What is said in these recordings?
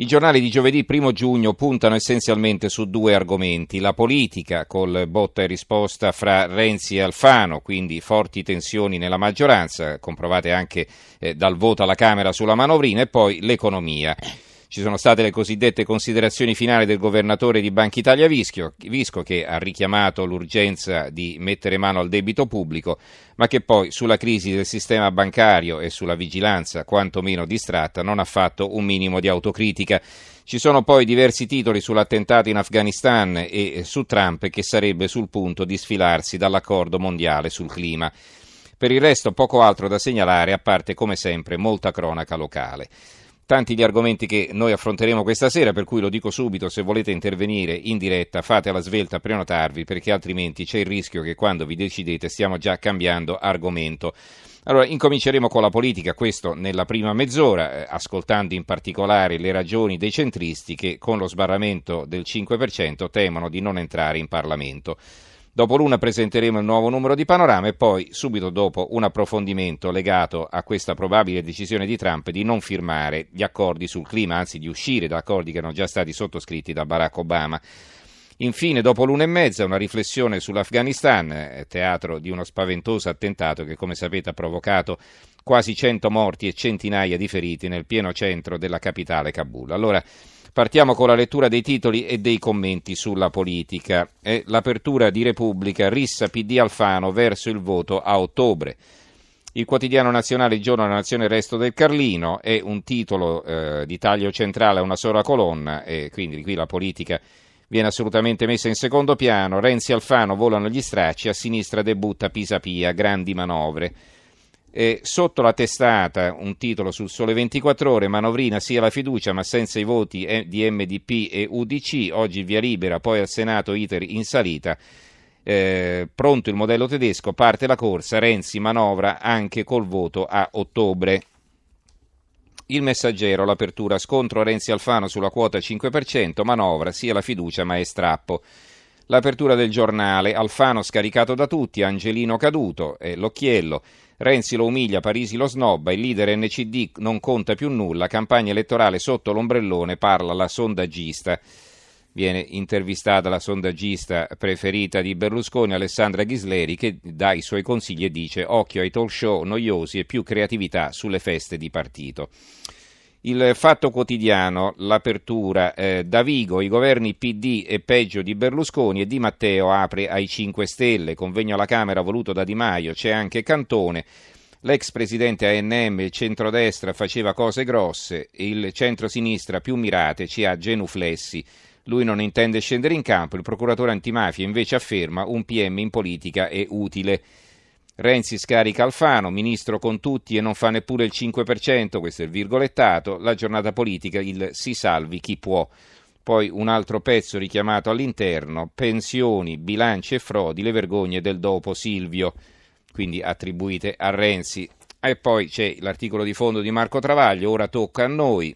I giornali di giovedì 1 giugno puntano essenzialmente su due argomenti: la politica col botta e risposta fra Renzi e Alfano, quindi forti tensioni nella maggioranza, comprovate anche dal voto alla Camera sulla manovrina, e poi l'economia. Ci sono state le cosiddette considerazioni finali del governatore di Banca Italia Visco, che ha richiamato l'urgenza di mettere mano al debito pubblico, ma che poi sulla crisi del sistema bancario e sulla vigilanza quantomeno distratta non ha fatto un minimo di autocritica. Ci sono poi diversi titoli sull'attentato in Afghanistan e su Trump, che sarebbe sul punto di sfilarsi dall'accordo mondiale sul clima. Per il resto poco altro da segnalare, a parte come sempre molta cronaca locale. Tanti gli argomenti che noi affronteremo questa sera, per cui lo dico subito: se volete intervenire in diretta fate alla svelta, prenotarvi, perché altrimenti c'è il rischio che quando vi decidete stiamo già cambiando argomento. Allora, incominceremo con la politica, questo nella prima mezz'ora, ascoltando in particolare le ragioni dei centristi che con lo sbarramento del 5% temono di non entrare in Parlamento. Dopo l'una presenteremo il nuovo numero di Panorama e poi, subito dopo, un approfondimento legato a questa probabile decisione di Trump di non firmare gli accordi sul clima, anzi di uscire da accordi che erano già stati sottoscritti da Barack Obama. Infine, dopo l'una e mezza, una riflessione sull'Afghanistan, teatro di uno spaventoso attentato che, come sapete, ha provocato quasi 100 morti e centinaia di feriti nel pieno centro della capitale Kabul. Allora, partiamo con la lettura dei titoli e dei commenti sulla politica. È l'apertura di Repubblica: rissa PD Alfano verso il voto a ottobre. Il quotidiano nazionale Il Giorno della Nazione, il resto del Carlino, è un titolo di taglio centrale a una sola colonna, e quindi qui la politica viene assolutamente messa in secondo piano. Renzi Alfano volano gli stracci, a sinistra debutta Pisapia, grandi manovre. E sotto la testata un titolo sul Sole 24 Ore: manovrina sia la fiducia ma senza i voti di MDP e UDC, oggi via libera, poi al Senato iter in salita, pronto il modello tedesco, parte la corsa, Renzi manovra anche col voto a ottobre. Il Messaggero, l'apertura: scontro Renzi Alfano sulla quota 5%, manovra sia la fiducia ma è strappo. L'apertura del Giornale: Alfano scaricato da tutti, Angelino caduto, l'occhiello, Renzi lo umilia, Parisi lo snobba, il leader NCD non conta più nulla, campagna elettorale sotto l'ombrellone, parla la sondaggista. Viene intervistata la sondaggista preferita di Berlusconi, Alessandra Ghisleri, che dà i suoi consigli e dice: occhio ai talk show noiosi e più creatività sulle feste di partito. Il Fatto Quotidiano, l'apertura: Davigo, i governi PD e peggio di Berlusconi, e Di Matteo apre ai 5 Stelle, convegno alla Camera voluto da Di Maio, c'è anche Cantone, l'ex presidente ANM, il centrodestra faceva cose grosse, il centrosinistra più mirate ci ha genuflessi, lui non intende scendere in campo, il procuratore antimafia invece afferma: un PM in politica è utile. Renzi scarica Alfano, ministro con tutti e non fa neppure il 5%, questo è il virgolettato. La giornata politica, il si salvi chi può. Poi un altro pezzo richiamato all'interno: pensioni, bilanci e frodi, le vergogne del dopo Silvio, quindi attribuite a Renzi. E poi c'è l'articolo di fondo di Marco Travaglio, ora tocca a noi,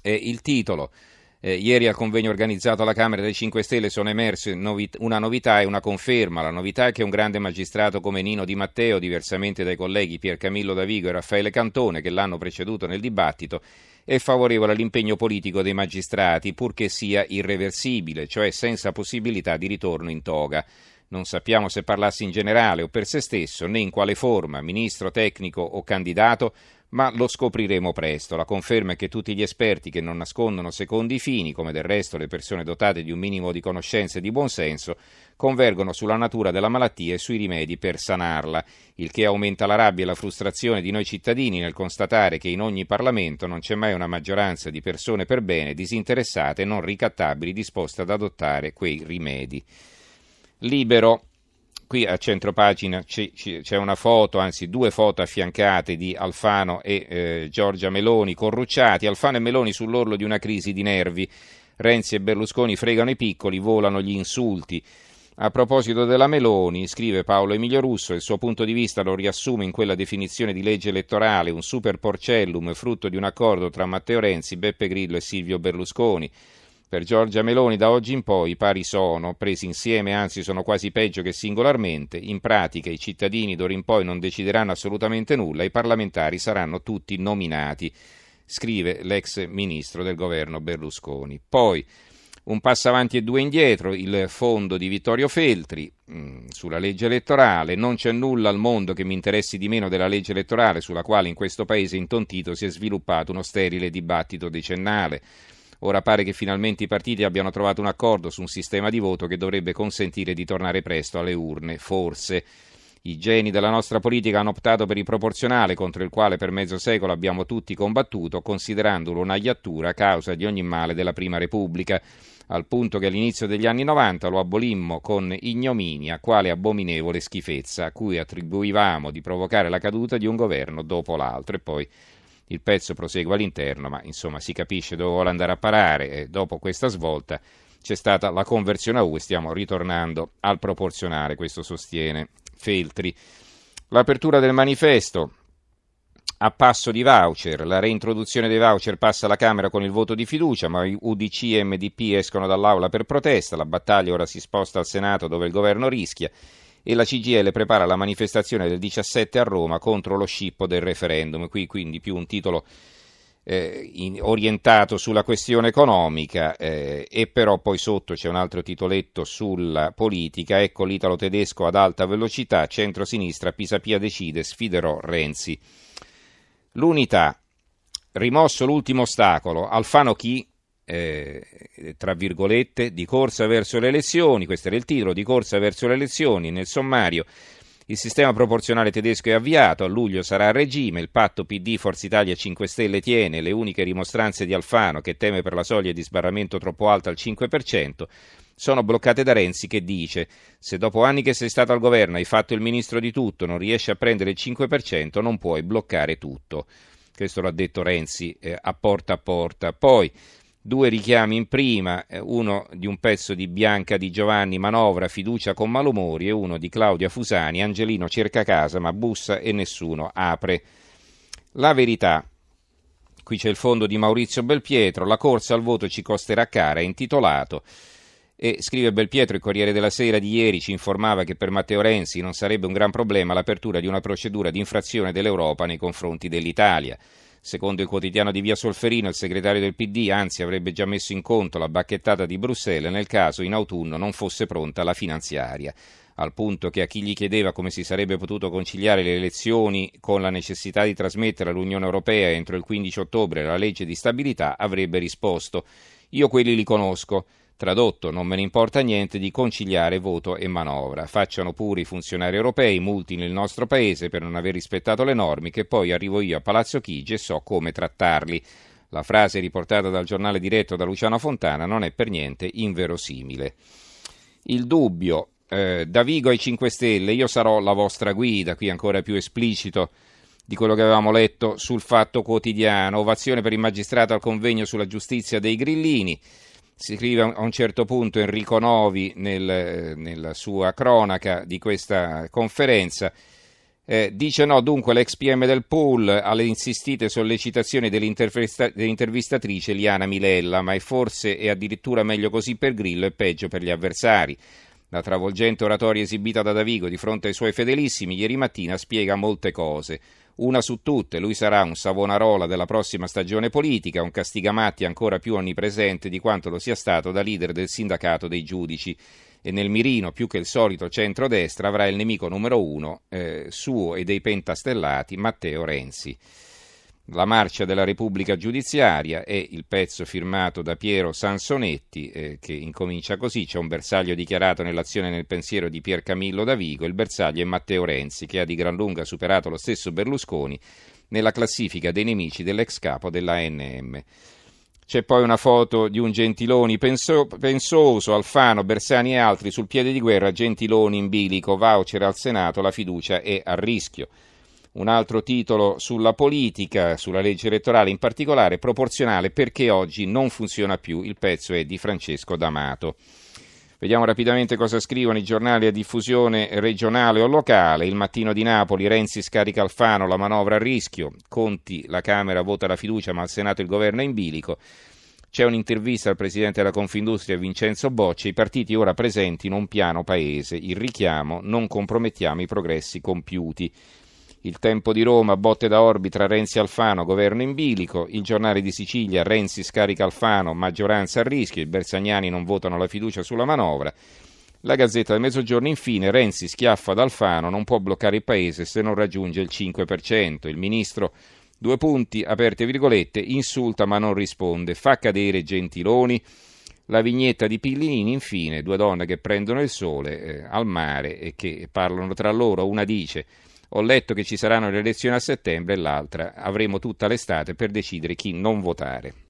e il titolo: ieri al convegno organizzato alla Camera dei 5 Stelle sono emerse una novità e una conferma. La novità è che un grande magistrato come Nino Di Matteo, diversamente dai colleghi Piercamillo Davigo e Raffaele Cantone che l'hanno preceduto nel dibattito, è favorevole all'impegno politico dei magistrati, purché sia irreversibile, cioè senza possibilità di ritorno in toga. Non sappiamo se parlassi in generale o per se stesso, né in quale forma, ministro, tecnico o candidato, ma lo scopriremo presto. La conferma è che tutti gli esperti che non nascondono secondi fini, come del resto le persone dotate di un minimo di conoscenze e di buonsenso, convergono sulla natura della malattia e sui rimedi per sanarla, il che aumenta la rabbia e la frustrazione di noi cittadini nel constatare che in ogni Parlamento non c'è mai una maggioranza di persone per bene, disinteressate e non ricattabili, disposte ad adottare quei rimedi. Libero, Qui a centro pagina c'è una foto, anzi due foto affiancate di Alfano e Giorgia Meloni, corrucciati. Alfano e Meloni sull'orlo di una crisi di nervi. Renzi e Berlusconi fregano i piccoli, volano gli insulti. A proposito della Meloni, scrive Paolo Emilio Russo, il suo punto di vista lo riassume in quella definizione di legge elettorale, un super porcellum frutto di un accordo tra Matteo Renzi, Beppe Grillo e Silvio Berlusconi. Per Giorgia Meloni da oggi in poi i pari sono, presi insieme anzi sono quasi peggio che singolarmente, in pratica i cittadini d'ora in poi non decideranno assolutamente nulla, i parlamentari saranno tutti nominati, scrive l'ex ministro del governo Berlusconi. Poi un passo avanti e due indietro, il fondo di Vittorio Feltri sulla legge elettorale. Non c'è nulla al mondo che mi interessi di meno della legge elettorale, sulla quale in questo paese intontito si è sviluppato uno sterile dibattito decennale. Ora pare che finalmente i partiti abbiano trovato un accordo su un sistema di voto che dovrebbe consentire di tornare presto alle urne, forse. I geni della nostra politica hanno optato per il proporzionale, contro il quale per mezzo secolo abbiamo tutti combattuto, considerandolo una iattura, causa di ogni male della Prima Repubblica, al punto che all'inizio degli anni 90 lo abolimmo con ignominia, quale abominevole schifezza, a cui attribuivamo di provocare la caduta di un governo dopo l'altro. E poi il pezzo prosegue all'interno, ma insomma si capisce dove vuole andare a parare. E dopo questa svolta c'è stata la conversione a U e stiamo ritornando al proporzionale, questo sostiene Feltri. L'apertura del manifesto a passo di voucher, la reintroduzione dei voucher passa alla Camera con il voto di fiducia, ma UDC e MDP escono dall'aula per protesta, la battaglia ora si sposta al Senato dove il governo rischia e la CGIL prepara la manifestazione del 17 a Roma contro lo scippo del referendum. Qui quindi più un titolo orientato sulla questione economica e però poi sotto c'è un altro titoletto sulla politica. Ecco l'italo tedesco ad alta velocità, centro-sinistra, Pisapia decide, sfiderò Renzi. L'unità, rimosso l'ultimo ostacolo, Alfano chi? Tra virgolette, di corsa verso le elezioni, questo era il titolo, di corsa verso le elezioni, nel sommario il sistema proporzionale tedesco è avviato, a luglio sarà a regime, il patto PD Forza Italia 5 Stelle tiene, le uniche rimostranze di Alfano che teme per la soglia di sbarramento troppo alta al 5%, sono bloccate da Renzi che dice: se dopo anni che sei stato al governo hai fatto il ministro di tutto, non riesci a prendere il 5%, non puoi bloccare tutto. Questo lo ha detto Renzi a Porta a Porta. Poi due richiami in prima, uno di un pezzo di Bianca Di Giovanni, manovra, fiducia con malumori, e uno di Claudia Fusani, Angelino cerca casa ma bussa e nessuno apre. La verità, qui c'è il fondo di Maurizio Belpietro, la corsa al voto ci costerà cara, è intitolato, e scrive Belpietro, il Corriere della Sera di ieri ci informava che per Matteo Renzi non sarebbe un gran problema l'apertura di una procedura di infrazione dell'Europa nei confronti dell'Italia. Secondo il quotidiano di Via Solferino, il segretario del PD, anzi, avrebbe già messo in conto la bacchettata di Bruxelles nel caso in autunno non fosse pronta la finanziaria, al punto che a chi gli chiedeva come si sarebbe potuto conciliare le elezioni con la necessità di trasmettere all'Unione Europea entro il 15 ottobre la legge di stabilità, avrebbe risposto: io quelli li conosco. Tradotto, non me ne importa niente di conciliare voto e manovra, facciano pure i funzionari europei, multi nel nostro paese per non aver rispettato le norme, che poi arrivo io a Palazzo Chigi e so come trattarli. La frase riportata dal giornale diretto da Luciano Fontana non è per niente inverosimile. Il dubbio, Davigo ai 5 Stelle, io sarò la vostra guida, qui ancora più esplicito di quello che avevamo letto sul Fatto Quotidiano. Ovazione per il magistrato al convegno sulla giustizia dei grillini. Si scrive a un certo punto Enrico Novi nella sua cronaca di questa conferenza, dice no dunque l'ex PM del Pool alle insistite sollecitazioni dell'intervistatrice Liana Milella, ma è forse è addirittura meglio così per Grillo e peggio per gli avversari. La travolgente oratoria esibita da Davigo di fronte ai suoi fedelissimi ieri mattina spiega molte cose. Una su tutte, lui sarà un Savonarola della prossima stagione politica, un Castigamatti ancora più onnipresente di quanto lo sia stato da leader del sindacato dei giudici, e nel mirino più che il solito centrodestra avrà il nemico numero uno suo e dei pentastellati, Matteo Renzi. La marcia della Repubblica giudiziaria è il pezzo firmato da Piero Sansonetti che incomincia così: c'è un bersaglio dichiarato nell'azione e nel pensiero di Piercamillo Davigo, il bersaglio è Matteo Renzi che ha di gran lunga superato lo stesso Berlusconi nella classifica dei nemici dell'ex capo della ANM. C'è poi una foto di un Gentiloni pensoso, Alfano, Bersani e altri sul piede di guerra, Gentiloni in bilico, voucher al Senato, la fiducia è a rischio. Un altro titolo sulla politica, sulla legge elettorale in particolare, proporzionale perché oggi non funziona più, il pezzo è di Francesco D'Amato. Vediamo rapidamente cosa scrivono i giornali a diffusione regionale o locale. Il Mattino di Napoli, Renzi scarica Alfano, la manovra a rischio. Conti, la Camera vota la fiducia ma al Senato il governo è in bilico. C'è un'intervista al presidente della Confindustria Vincenzo Boccia, i partiti ora presentino un piano paese. Il richiamo, non compromettiamo i progressi compiuti. Il Tempo di Roma, botte da orbita, Renzi Alfano, governo in bilico. Il Giornale di Sicilia, Renzi scarica Alfano, maggioranza a rischio, i bersagnani non votano la fiducia sulla manovra. La Gazzetta del Mezzogiorno, infine, Renzi schiaffa ad Alfano, non può bloccare il paese se non raggiunge il 5%. Il ministro, due punti, aperte virgolette, insulta ma non risponde, fa cadere Gentiloni. La vignetta di Pillinini, infine, due donne che prendono il sole al mare e che parlano tra loro, una dice: ho letto che ci saranno le elezioni a settembre, e l'altra: avremo tutta l'estate per decidere chi non votare.